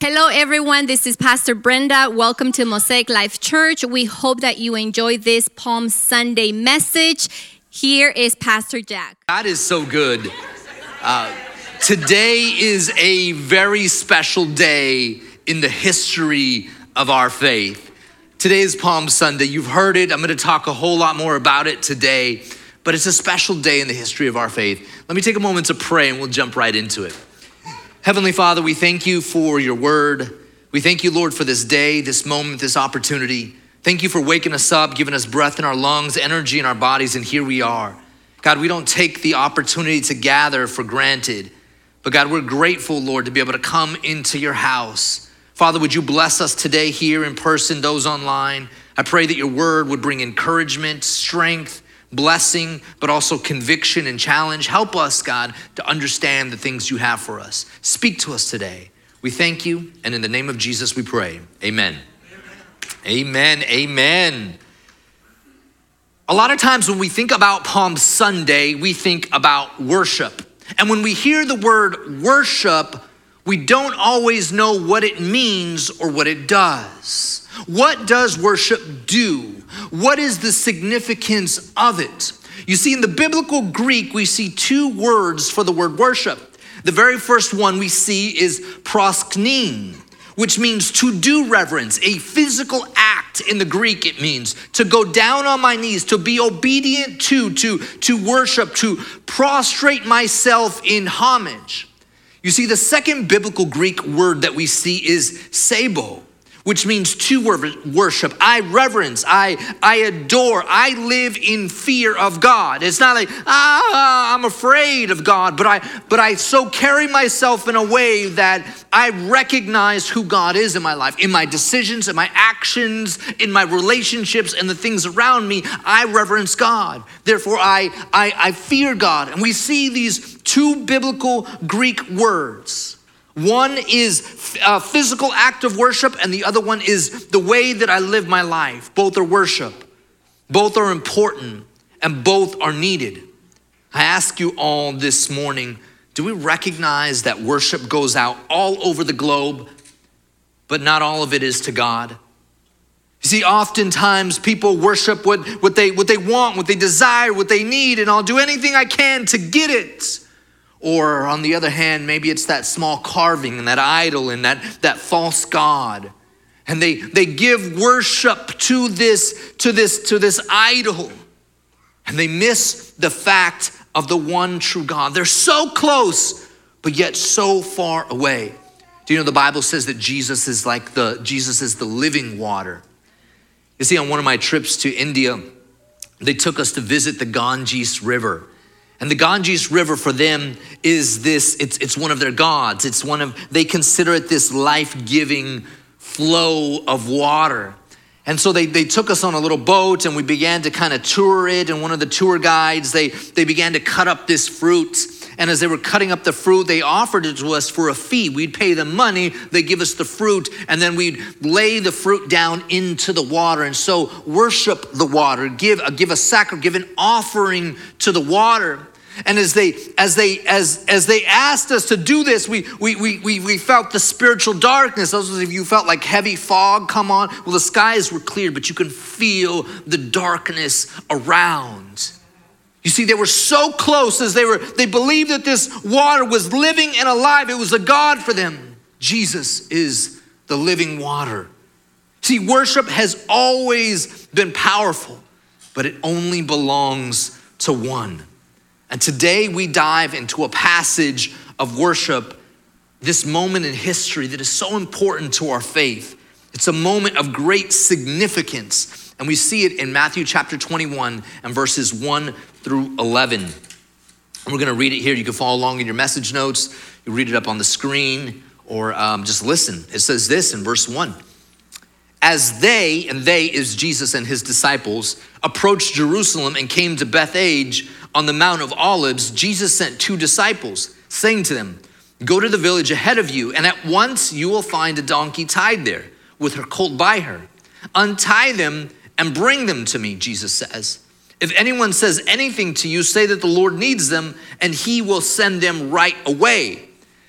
Hello everyone, this is Pastor Brenda. Welcome to Mosaic Life Church. We hope that you enjoy this Palm Sunday message. Here is Pastor Jack. God is so good. Today is a very special day in the history of our faith. Today is Palm Sunday. You've heard it. I'm going to talk a whole lot more about it today, but it's a special day in the history of our faith. Let me take a moment to pray and we'll jump right into it. Heavenly Father, we thank you for your word. We thank you, Lord, for this day, this moment, this opportunity. Thank you for waking us up, giving us breath in our lungs, energy in our bodies, and here we are. God, we don't take the opportunity to gather for granted, but God, we're grateful, Lord, to be able to come into your house. Father, would you bless us today here in person, those online? I pray that your word would bring encouragement, strength, blessing, but also conviction and challenge. Help us, God, to understand the things you have for us. Speak to us today. We thank you, and in the name of Jesus we pray. Amen. Amen. Amen. A lot of times when we think about Palm Sunday, we think about worship. And when we hear the word worship, we don't always know what it means or what it does. What does worship do? What is the significance of it? You see, in the biblical Greek, we see two words for the word worship. The very first one we see is proskuneo, which means to do reverence, a physical act. In the Greek, it means to go down on my knees, to be obedient to worship, to prostrate myself in homage. You see, the second biblical Greek word that we see is sebo, which means to worship. I reverence, I adore, I live in fear of God. It's not like, I'm afraid of God, but I so carry myself in a way that I recognize who God is in my life, in my decisions, in my actions, in my relationships, and the things around me. I reverence God. Therefore, I fear God. And we see these two biblical Greek words. One is a physical act of worship, and the other one is the way that I live my life. Both are worship. Both are important, and both are needed. I ask you all this morning, do we recognize that worship goes out all over the globe, but not all of it is to God? You see, oftentimes people worship what they want, what they desire, what they need, and I'll do anything I can to get it. Or on the other hand, maybe it's that small carving and that idol and that false god. And they give worship to this idol. And they miss the fact of the one true God. They're so close, but yet so far away. Do you know the Bible says that Jesus is the living water? You see, on one of my trips to India, they took us to visit the Ganges River. And the Ganges River for them is this, it's one of their gods. It's one of, they consider it this life-giving flow of water. And so they took us on a little boat and we began to kind of tour it. And one of the tour guides, they began to cut up this fruit. And as they were cutting up the fruit, they offered it to us for a fee. We'd pay them money, they'd give us the fruit, and then we'd lay the fruit down into the water. And so worship the water, give a sacrifice, give an offering to the water. And as they asked us to do this, we felt the spiritual darkness. Those of you felt like heavy fog come on. Well, the skies were clear, but you can feel the darkness around. You see, they were so close as they believed that this water was living and alive. It was a God for them. Jesus is the living water. See, worship has always been powerful, but it only belongs to one. And today we dive into a passage of worship, this moment in history that is so important to our faith. It's a moment of great significance. And we see it in Matthew chapter 21 and verses 1 through 11. And we're going to read it here. You can follow along in your message notes. You read it up on the screen or just listen. It says this in verse 1. As they, and they is Jesus and his disciples, approached Jerusalem and came to Beth Age on the Mount of Olives, Jesus sent two disciples, saying to them, go to the village ahead of you, and at once you will find a donkey tied there with her colt by her. Untie them and bring them to me, Jesus says. If anyone says anything to you, say that the Lord needs them, and he will send them right away.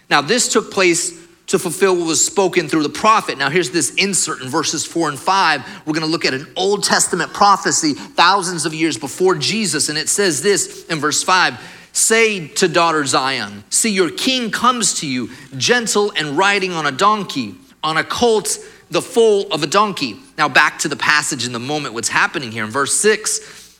Now this took place to fulfill what was spoken through the prophet. Now here's this insert in verses 4 and 5. We're going to look at an Old Testament prophecy thousands of years before Jesus. And it says this in verse 5, "Say to daughter Zion, see your king comes to you, gentle and riding on a donkey, on a colt, the foal of a donkey." Now back to the passage in the moment, what's happening here. In verse 6,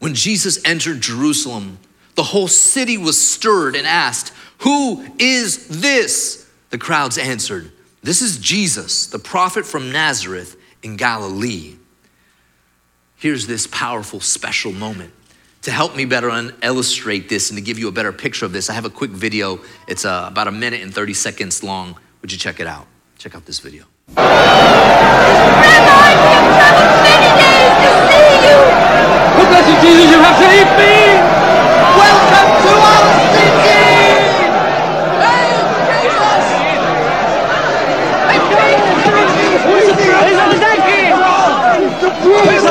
When Jesus entered Jerusalem, the whole city was stirred and asked, "Who is this?" The crowds answered, "This is Jesus, the prophet from Nazareth in Galilee." Here's this powerful, special moment. To help me better illustrate this and to give you a better picture of this, I have a quick video. It's about a minute and 30 seconds long. Would you check it out? Check out this video. "Rabbi, we have traveled many days to see you." "Oh, blessed Jesus, you have saved me. Welcome to our city. Praise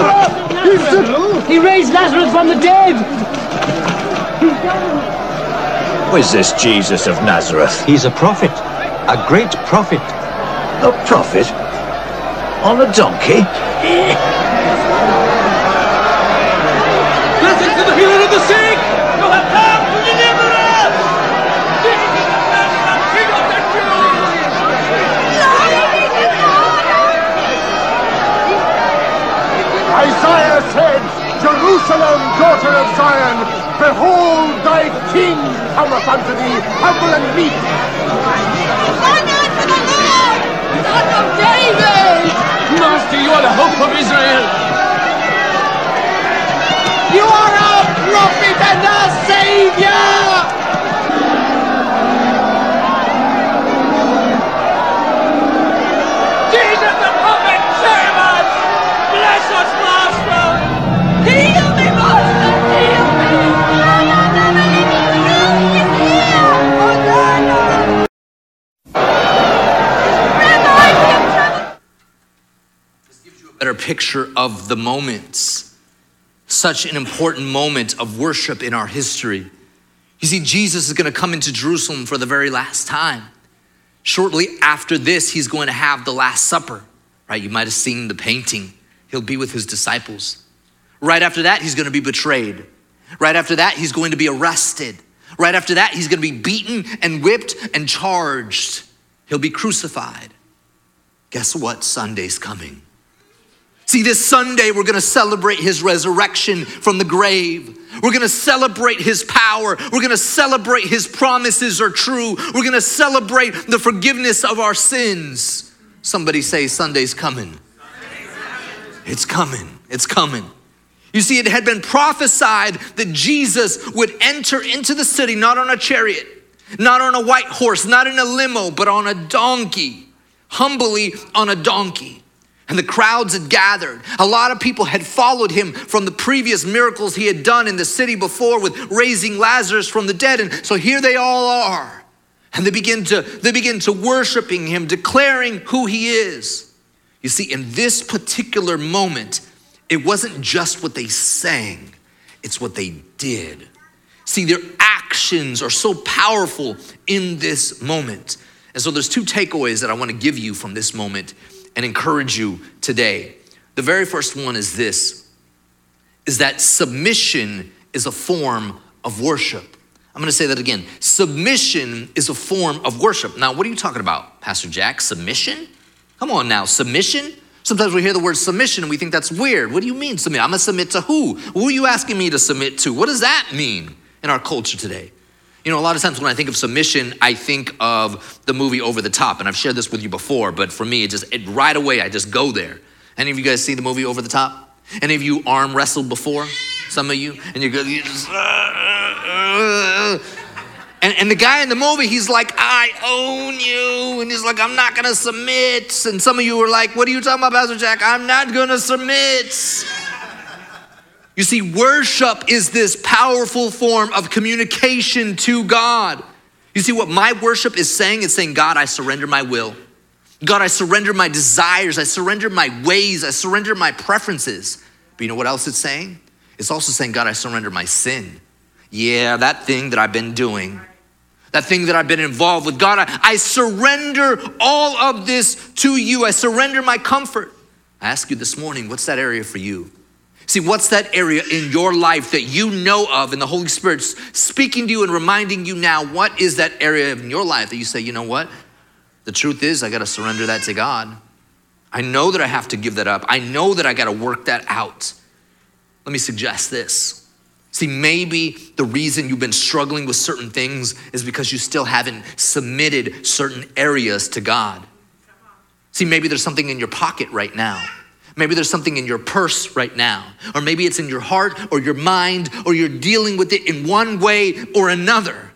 Jesus. He raised Lazarus from the dead. Who is this Jesus of Nazareth?" "He's a prophet, a great prophet." "A prophet? On a donkey?" "Blessed to the healer of the sick. You have come to deliver us. Jesus of Nazareth, King of the Jews." "Isaiah said, 'Jerusalem, daughter of Zion, behold, thy king cometh unto thee, humble and meek.'" "Hosanna to the Lord, Son of David." "Master, you are the hope of Israel." "You are our prophet and our savior." "Jesus the prophet, serve us. Bless us, Master. Heal me, Master, heal me. Hosanna, the living truth is here. Hosanna." "Rabbi, we have traveled." This gives you a better picture of the moments. Such an important moment of worship in our history. You see, Jesus is going to come into Jerusalem for the very last time. Shortly after this, he's going to have the Last Supper, right? You might have seen the painting. He'll be with his disciples. Right after that, he's going to be betrayed. Right after that, he's going to be arrested. Right after that, he's going to be beaten and whipped and charged. He'll be crucified. Guess what? Sunday's coming. See, this Sunday, we're going to celebrate his resurrection from the grave. We're going to celebrate his power. We're going to celebrate his promises are true. We're going to celebrate the forgiveness of our sins. Somebody say, "Sunday's coming." It's coming. It's coming. You see, it had been prophesied that Jesus would enter into the city, not on a chariot, not on a white horse, not in a limo, but on a donkey, humbly on a donkey. And the crowds had gathered. A lot of people had followed him from the previous miracles he had done in the city before with raising Lazarus from the dead. And so here they all are. And they begin to worshiping him, declaring who he is. You see, in this particular moment, it wasn't just what they sang, it's what they did. See, their actions are so powerful in this moment. And so there's two takeaways that I want to give you from this moment and encourage you today. The very first one is this, is that submission is a form of worship. I'm going to say that again. Submission is a form of worship. Now, what are you talking about, Pastor Jack? Submission? Come on now, submission? Sometimes we hear the word submission and we think that's weird. What do you mean submit? I'm going to submit to who? Who are you asking me to submit to? What does that mean in our culture today? You know, a lot of times when I think of submission, I think of the movie Over the Top. And I've shared this with you before, but for me, it right away, I just go there. Any of you guys see the movie Over the Top? Any of you arm wrestled before? Some of you? And you go, And the guy in the movie, he's like, I own you. And he's like, I'm not going to submit. And some of you were like, what are you talking about, Pastor Jack? I'm not going to submit. You see, worship is this powerful form of communication to God. You see, what my worship is saying? It's saying, God, I surrender my will. God, I surrender my desires. I surrender my ways. I surrender my preferences. But you know what else it's saying? It's also saying, God, I surrender my sin. Yeah, that thing that I've been doing, that thing that I've been involved with. God, I surrender all of this to you. I surrender my comfort. I ask you this morning, what's that area for you? See, what's that area in your life that you know of and the Holy Spirit's speaking to you and reminding you now? What is that area in your life that you say, you know what? The truth is I got to surrender that to God. I know that I have to give that up. I know that I got to work that out. Let me suggest this. See, maybe the reason you've been struggling with certain things is because you still haven't submitted certain areas to God. See, maybe there's something in your pocket right now. Maybe there's something in your purse right now, or maybe it's in your heart or your mind, or you're dealing with it in one way or another.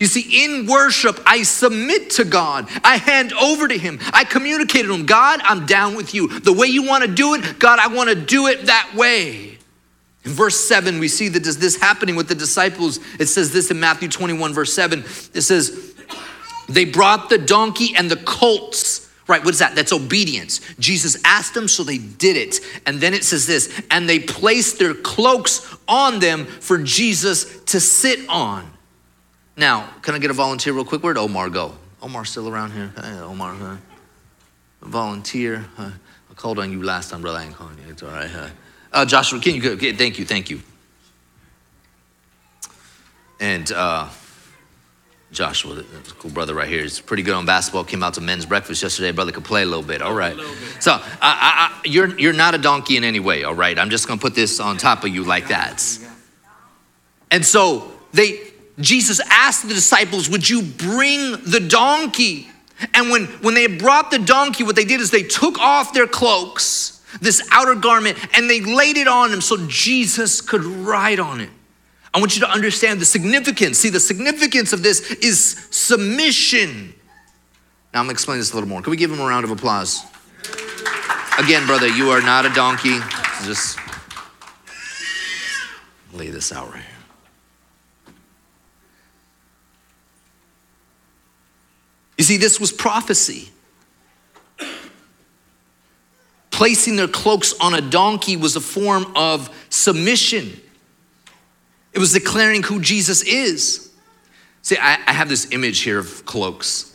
You see, in worship, I submit to God. I hand over to him. I communicate to him, God, I'm down with you. The way you want to do it, God, I want to do it that way. In verse 7, we see that this happening with the disciples. It says this in Matthew 21, verse 7. It says, they brought the donkey and the colts. Right, what is that? That's obedience. Jesus asked them, so they did it. And then it says this, and they placed their cloaks on them for Jesus to sit on. Now, can I get a volunteer real quick? Where'd Omar go? Omar's still around here. Hey, Omar, huh? Volunteer. I called on you last time, brother. I ain't calling you. It's all right. Joshua, can you go? Okay, thank you. And Joshua, that's a cool brother right here. He's pretty good on basketball. Came out to men's breakfast yesterday. Brother could play a little bit. All right. So you're not a donkey in any way. All right. I'm just going to put this on top of you like that. And so Jesus asked the disciples, would you bring the donkey? And when they brought the donkey, what they did is they took off their cloaks, this outer garment, and they laid it on him so Jesus could ride on it. I want you to understand the significance. See, the significance of this is submission. Now, I'm going to explain this a little more. Can we give him a round of applause? Again, brother, you are not a donkey. Just lay this out right here. You see, this was prophecy. Placing their cloaks on a donkey was a form of submission. It was declaring who Jesus is. See, I have this image here of cloaks.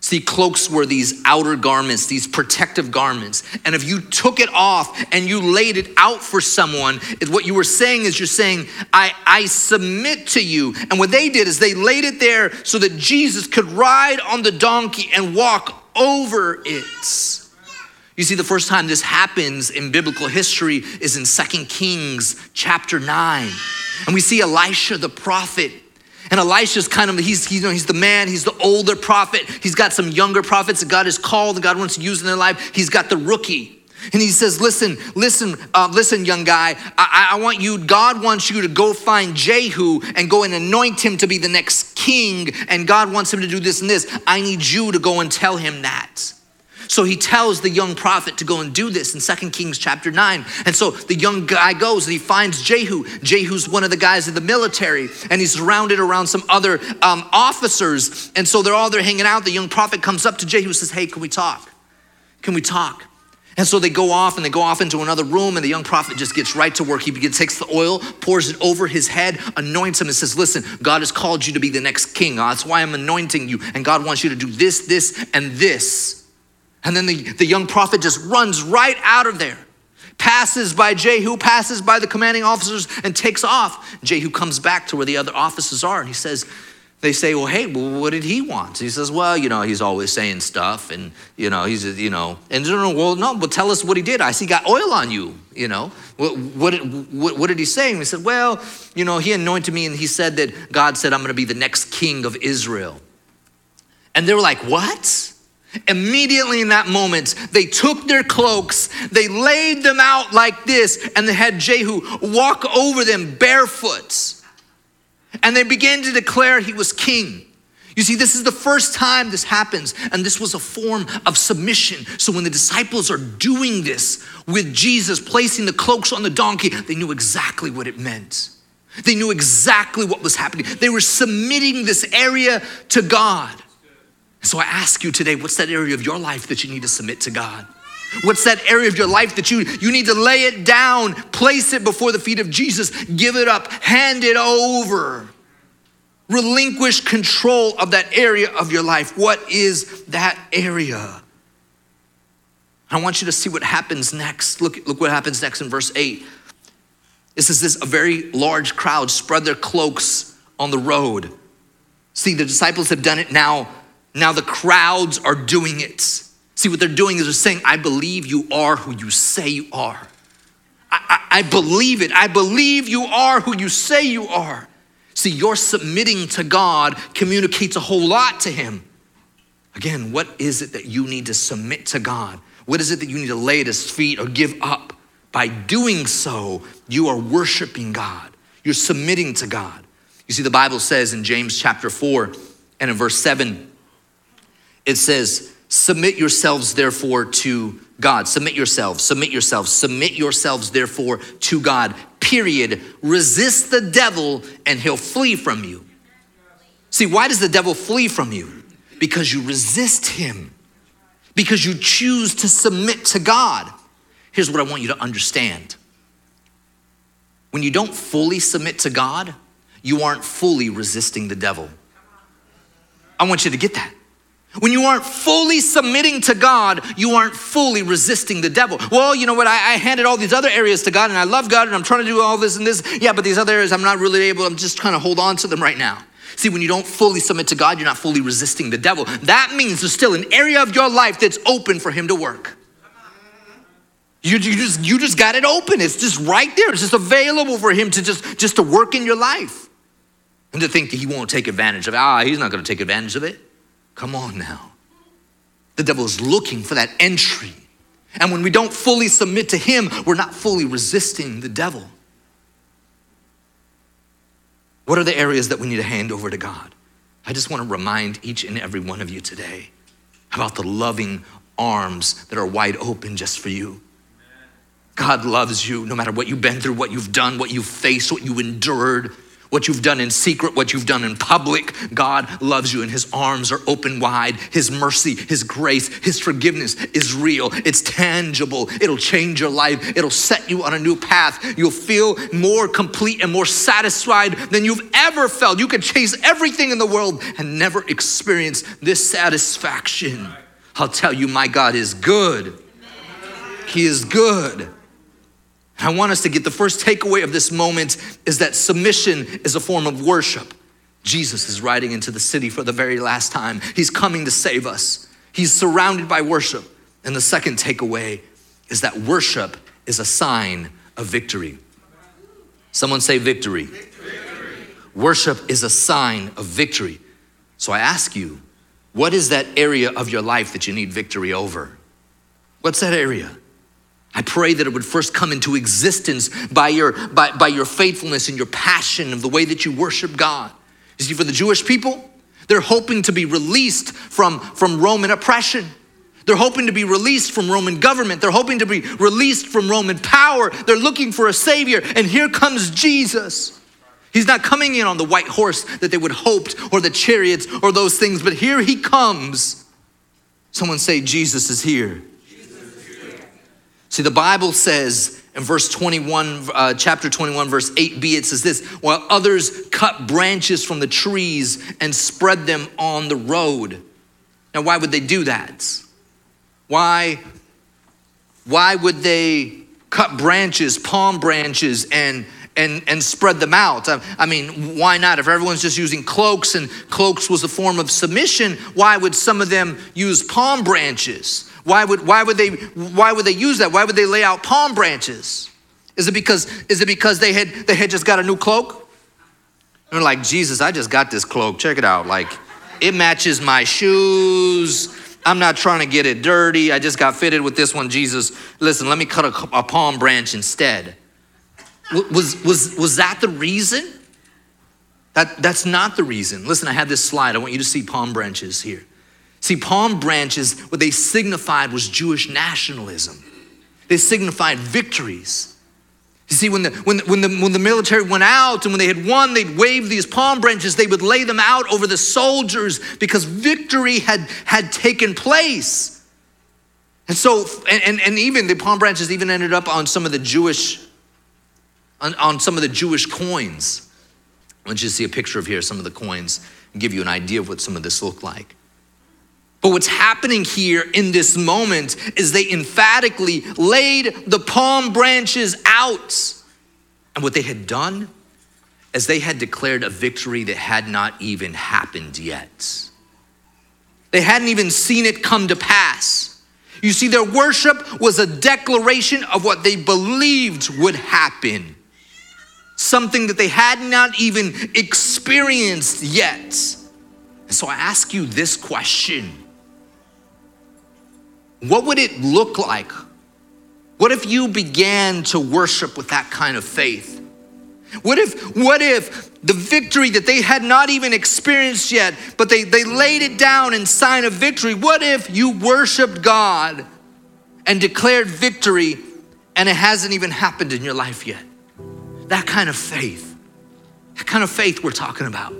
See, cloaks were these outer garments, these protective garments. And if you took it off and you laid it out for someone, what you were saying is you're saying, I submit to you. And what they did is they laid it there so that Jesus could ride on the donkey and walk over it. You see, the first time this happens in biblical history is in 2 Kings chapter 9. And we see Elisha the prophet. And Elisha's he's the man, he's the older prophet. He's got some younger prophets that God has called and God wants to use in their life. He's got the rookie. And he says, listen, young guy, God wants you to go find Jehu and go and anoint him to be the next king. And God wants him to do this and this. I need you to go and tell him that. So he tells the young prophet to go and do this in 2 Kings chapter 9. And so the young guy goes and he finds Jehu. Jehu's one of the guys in the military, and he's surrounded around some other officers. And so they're all there hanging out. The young prophet comes up to Jehu and says, hey, can we talk? Can we talk? And so they go off into another room, and the young prophet just gets right to work. He takes the oil, pours it over his head, anoints him, and says, listen, God has called you to be the next king. That's why I'm anointing you. And God wants you to do this, this, and this. And then the young prophet just runs right out of there, passes by Jehu, passes by the commanding officers, and takes off. Jehu comes back to where the other officers are, and they say, well, hey, what did he want? He says, well, he's always saying stuff, and, well, tell us what he did. I see he got oil on you, What did he say? And he said, well, he anointed me, and he said that God said, I'm going to be the next king of Israel. And they were like, what? Immediately in that moment, they took their cloaks, they laid them out like this, and they had Jehu walk over them barefoot. And they began to declare he was king. You see, this is the first time this happens, and this was a form of submission. So when the disciples are doing this with Jesus, placing the cloaks on the donkey, they knew exactly what it meant. They knew exactly what was happening. They were submitting this area to God. So I ask you today, what's that area of your life that you need to submit to God? What's that area of your life that you need to lay it down, place it before the feet of Jesus, give it up, hand it over? Relinquish control of that area of your life. What is that area? I want you to see what happens next. Look what happens next in verse 8. It says this, a very large crowd spread their cloaks on the road. See, the disciples have done it now. Now the crowds are doing it. See, what they're doing is they're saying, I believe you are who you say you are. I believe it. I believe you are who you say you are. See, your submitting to God communicates a whole lot to him. Again, what is it that you need to submit to God? What is it that you need to lay at his feet or give up? By doing so, you are worshiping God. You're submitting to God. You see, the Bible says in James chapter 4 and in verse 7, it says, submit yourselves therefore to God. Submit yourselves therefore to God. Period. Resist the devil and he'll flee from you. See, why does the devil flee from you? Because you resist him. Because you choose to submit to God. Here's what I want you to understand. When you don't fully submit to God, you aren't fully resisting the devil. I want you to get that. When you aren't fully submitting to God, you aren't fully resisting the devil. Well, you know what? I handed all these other areas to God, and I love God, and I'm trying to do all this and this. Yeah, but these other areas, I'm not really able. I'm just trying to hold on to them right now. See, when you don't fully submit to God, you're not fully resisting the devil. That means there's still an area of your life that's open for him to work. You just got it open. It's just right there. It's just available for him to just to work in your life. And to think that he won't take advantage of it. He's not going to take advantage of it. Come on now. The devil is looking for that entry. And when we don't fully submit to him, we're not fully resisting the devil. What are the areas that we need to hand over to God? I just want to remind each and every one of you today about the loving arms that are wide open just for you. God loves you no matter what you've been through, what you've done, what you've faced, what you endured. What you've done in secret, what you've done in public, God loves you and his arms are open wide. His mercy, his grace, his forgiveness is real. It's tangible. It'll change your life. It'll set you on a new path. You'll feel more complete and more satisfied than you've ever felt. You could chase everything in the world and never experience this satisfaction. I'll tell you, my God is good. He is good. I want us to get the first takeaway of this moment is that submission is a form of worship. Jesus is riding into the city for the very last time. He's coming to save us. He's surrounded by worship. And the second takeaway is that worship is a sign of victory. Someone say victory. Victory. Worship is a sign of victory. So I ask you, what is that area of your life that you need victory over? What's that area? I pray that it would first come into existence by your faithfulness and your passion of the way that you worship God. You see, for the Jewish people, they're hoping to be released from Roman oppression. They're hoping to be released from Roman government. They're hoping to be released from Roman power. They're looking for a savior, and here comes Jesus. He's not coming in on the white horse that they would hoped or the chariots or those things, but here he comes. Someone say, Jesus is here. See, the Bible says in verse 21, chapter 21, verse 8b, it says this, while others cut branches from the trees and spread them on the road. Now, why would they do that? Why would they cut branches, palm branches, and spread them out? I mean, why not? If everyone's just using cloaks and cloaks was a form of submission, why would some of them use palm branches? Why would they use that? Why would they lay out palm branches? Is it because they had just got a new cloak? And they're like, Jesus, I just got this cloak. Check it out. Like, it matches my shoes. I'm not trying to get it dirty. I just got fitted with this one, Jesus. Listen, let me cut a palm branch instead. Was that the reason? That's not the reason. Listen, I had this slide. I want you to see palm branches here. See, palm branches, what they signified was Jewish nationalism. They signified victories. You see, when the military went out and when they had won, they'd wave these palm branches. They would lay them out over the soldiers because victory had taken place. And so, and even the palm branches even ended up on some of the Jewish, on some of the Jewish coins. I want you to see a picture of here, some of the coins, and give you an idea of what some of this looked like. But what's happening here in this moment is they emphatically laid the palm branches out. And what they had done is they had declared a victory that had not even happened yet. They hadn't even seen it come to pass. You see, their worship was a declaration of what they believed would happen. Something that they had not even experienced yet. And so I ask you this question. What would it look like? What if you began to worship with that kind of faith? What if the victory that they had not even experienced yet, but they laid it down in sign of victory? What if you worshiped God and declared victory and it hasn't even happened in your life yet? That kind of faith we're talking about.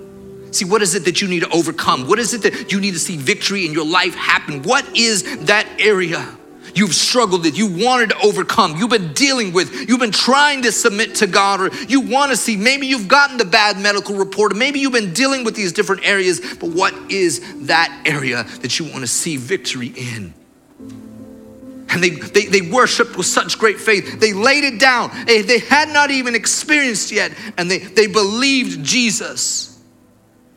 See, what is it that you need to overcome? What is it that you need to see victory in your life happen? What is that area you've struggled with, you wanted to overcome, you've been dealing with, you've been trying to submit to God, or you want to see, maybe you've gotten the bad medical report, or maybe you've been dealing with these different areas, but what is that area that you want to see victory in? And they worshiped with such great faith. They laid it down. They had not even experienced yet. And they believed Jesus.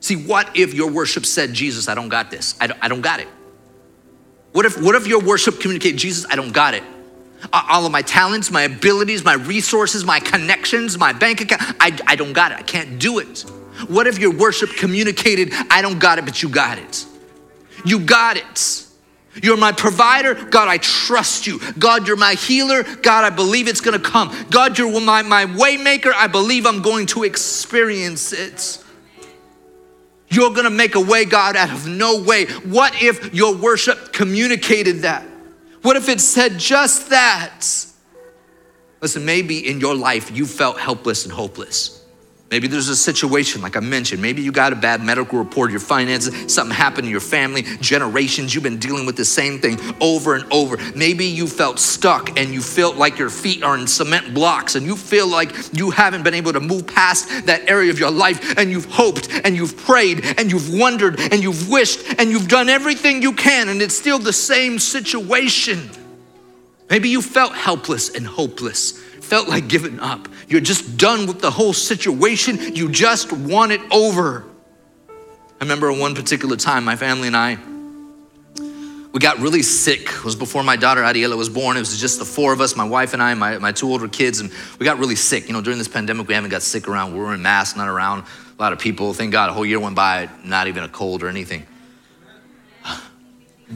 See, what if your worship said, Jesus, I don't got this. I don't got it. What if your worship communicated, Jesus, I don't got it. All of my talents, my abilities, my resources, my connections, my bank account, I don't got it. I can't do it. What if your worship communicated, I don't got it, but you got it. You got it. You're my provider. God, I trust you. God, you're my healer. God, I believe it's going to come. God, you're my way maker. I believe I'm going to experience it. You're going to make a way, God, out of no way. What if your worship communicated that? What if it said just that? Listen, maybe in your life you felt helpless and hopeless. Maybe there's a situation, like I mentioned, maybe you got a bad medical report, your finances, something happened to your family, generations, you've been dealing with the same thing over and over. Maybe you felt stuck and you felt like your feet are in cement blocks and you feel like you haven't been able to move past that area of your life, and you've hoped and you've prayed and you've wondered and you've wished and you've done everything you can, and it's still the same situation. Maybe you felt helpless and hopeless, felt like giving up. You're just done with the whole situation. You just want it over. I remember one particular time, my family and I, we got really sick. It was before my daughter Adiela was born. It was just the four of us, my wife and I, my two older kids, and we got really sick. You know, during this pandemic, we haven't got sick around. We were in masks, not around a lot of people. Thank God, a whole year went by, not even a cold or anything.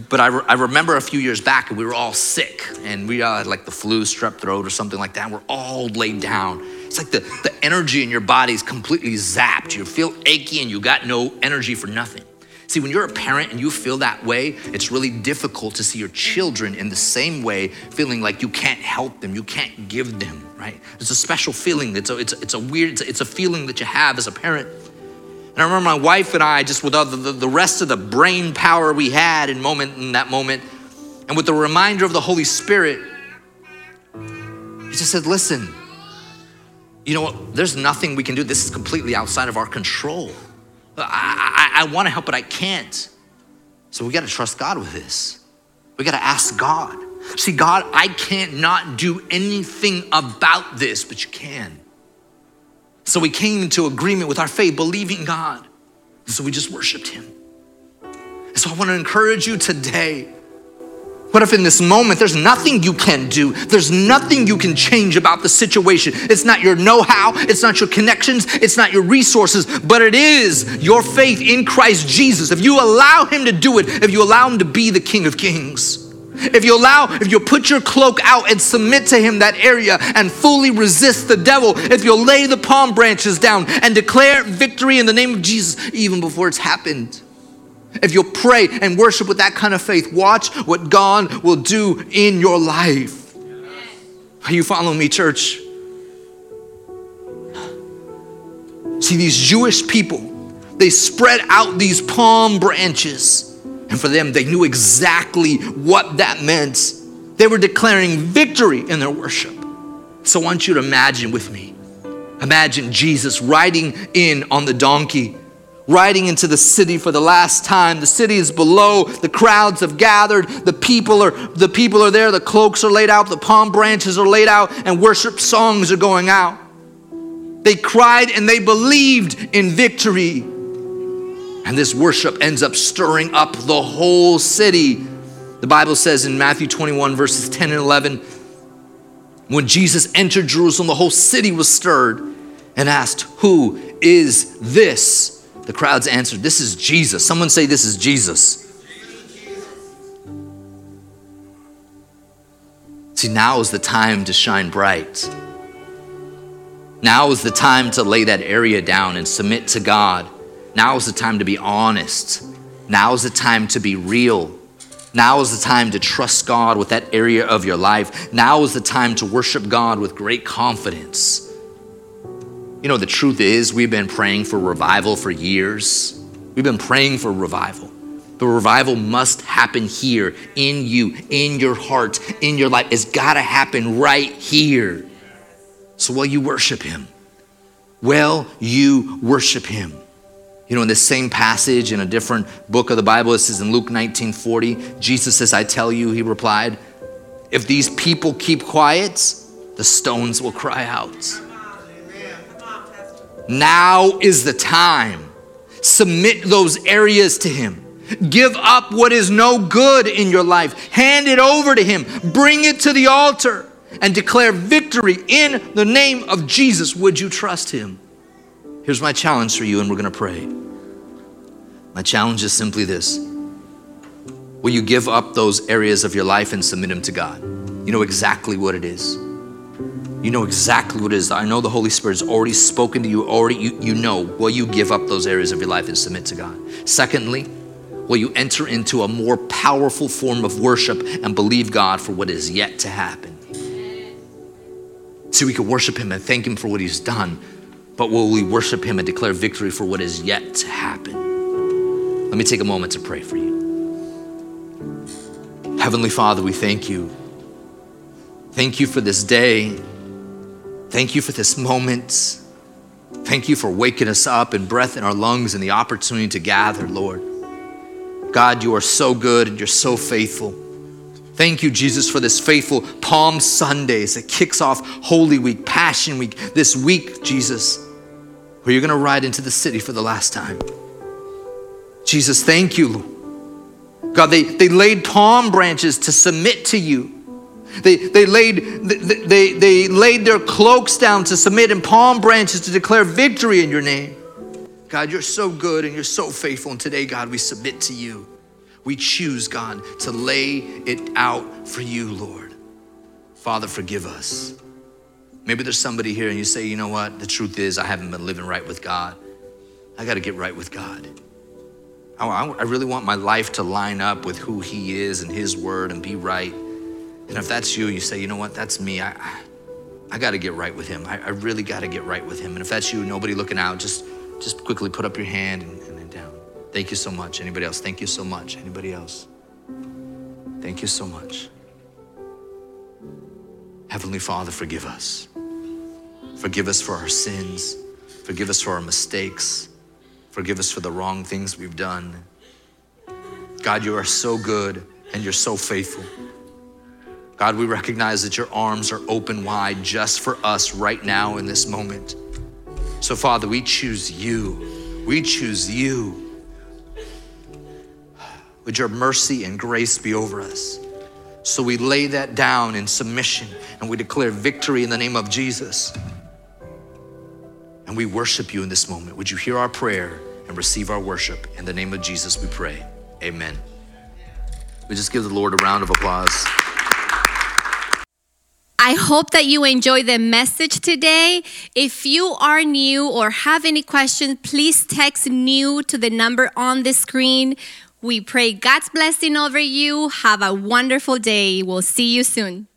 But I remember a few years back, we were all sick, and we had like the flu, strep throat or something like that, and we're all laid down. It's like the energy in your body is completely zapped. You feel achy and you got no energy for nothing. See, when you're a parent and you feel that way, it's really difficult to see your children in the same way, feeling like you can't help them, you can't give them, right? It's a special feeling. It's a feeling that you have as a parent. And I remember my wife and I, just with all the rest of the brain power we had in that moment, and with the reminder of the Holy Spirit, he just said, listen, you know what? There's nothing we can do. This is completely outside of our control. I want to help, but I can't. So we got to trust God with this. We got to ask God. See, God, I can't not do anything about this, but you can. So we came into agreement with our faith, believing God. And so we just worshiped him. And so I want to encourage you today. What if in this moment, there's nothing you can do? There's nothing you can change about the situation. It's not your know-how. It's not your connections. It's not your resources, but it is your faith in Christ Jesus. If you allow him to do it, if you allow him to be the King of Kings, If you'll put your cloak out and submit to him that area and fully resist the devil, if you'll lay the palm branches down and declare victory in the name of Jesus even before it's happened, if you'll pray and worship with that kind of faith, watch what God will do in your life. Are you following me, church? See, these Jewish people, they spread out these palm branches. And for them, they knew exactly what that meant. They were declaring victory in their worship. So I want you to imagine with me. Imagine Jesus riding in on the donkey, riding into the city for the last time. The city is below. The crowds have gathered. The people are there. The cloaks are laid out. The palm branches are laid out. And worship songs are going out. They cried and they believed in victory. And this worship ends up stirring up the whole city. The Bible says in Matthew 21, verses 10 and 11, when Jesus entered Jerusalem, the whole city was stirred and asked, "Who is this?" The crowds answered, "This is Jesus." Someone say, "This is Jesus." See, now is the time to shine bright. Now is the time to lay that area down and submit to God. Now is the time to be honest. Now is the time to be real. Now is the time to trust God with that area of your life. Now is the time to worship God with great confidence. You know, the truth is we've been praying for revival for years. We've been praying for revival. The revival must happen here in you, in your heart, in your life. It's got to happen right here. So will you worship him? Will you worship him? You know, in this same passage in a different book of the Bible, it says in Luke 19:40, Jesus says, "I tell you," he replied, "if these people keep quiet, the stones will cry out." Now is the time. Submit those areas to him. Give up what is no good in your life. Hand it over to him. Bring it to the altar and declare victory in the name of Jesus. Would you trust him? Here's my challenge for you, and we're going to pray. My challenge is simply this. Will you give up those areas of your life and submit them to God? You know exactly what it is. You know exactly what it is. I know the Holy Spirit has already spoken to you. You know. Will you give up those areas of your life and submit to God? Secondly, will you enter into a more powerful form of worship and believe God for what is yet to happen? So we can worship him and thank him for what he's done. But will we worship him and declare victory for what is yet to happen? Let me take a moment to pray for you. Heavenly Father, we thank you. Thank you for this day. Thank you for this moment. Thank you for waking us up and breath in our lungs and the opportunity to gather, Lord. God, you are so good and you're so faithful. Thank you, Jesus, for this faithful Palm Sundays that kicks off Holy Week, Passion Week, this week, Jesus, where you're going to ride into the city for the last time. Jesus, thank you, Lord. God, they laid palm branches to submit to you. They laid their cloaks down to submit and palm branches to declare victory in your name. God, you're so good and you're so faithful. And today, God, we submit to you. We choose, God, to lay it out for you, Lord. Father, forgive us. Maybe there's somebody here and you say, you know what? The truth is I haven't been living right with God. I got to get right with God. I really want my life to line up with who he is and his word and be right. And if that's you, you say, you know what? That's me. I got to get right with him. I really got to get right with him. And if that's you, nobody looking out, just quickly put up your hand and then down. Thank you so much. Anybody else? Thank you so much. Anybody else? Thank you so much. Heavenly Father, forgive us. Forgive us for our sins. Forgive us for our mistakes. Forgive us for the wrong things we've done. God, you are so good and you're so faithful. God, we recognize that your arms are open wide just for us right now in this moment. So, Father, we choose you. We choose you. Would your mercy and grace be over us? So we lay that down in submission and we declare victory in the name of Jesus. And we worship you in this moment. Would you hear our prayer and receive our worship? In the name of Jesus, we pray. Amen. We just give the Lord a round of applause. I hope that you enjoy the message today. If you are new or have any questions, please text new to the number on the screen. We pray God's blessing over you. Have a wonderful day. We'll see you soon.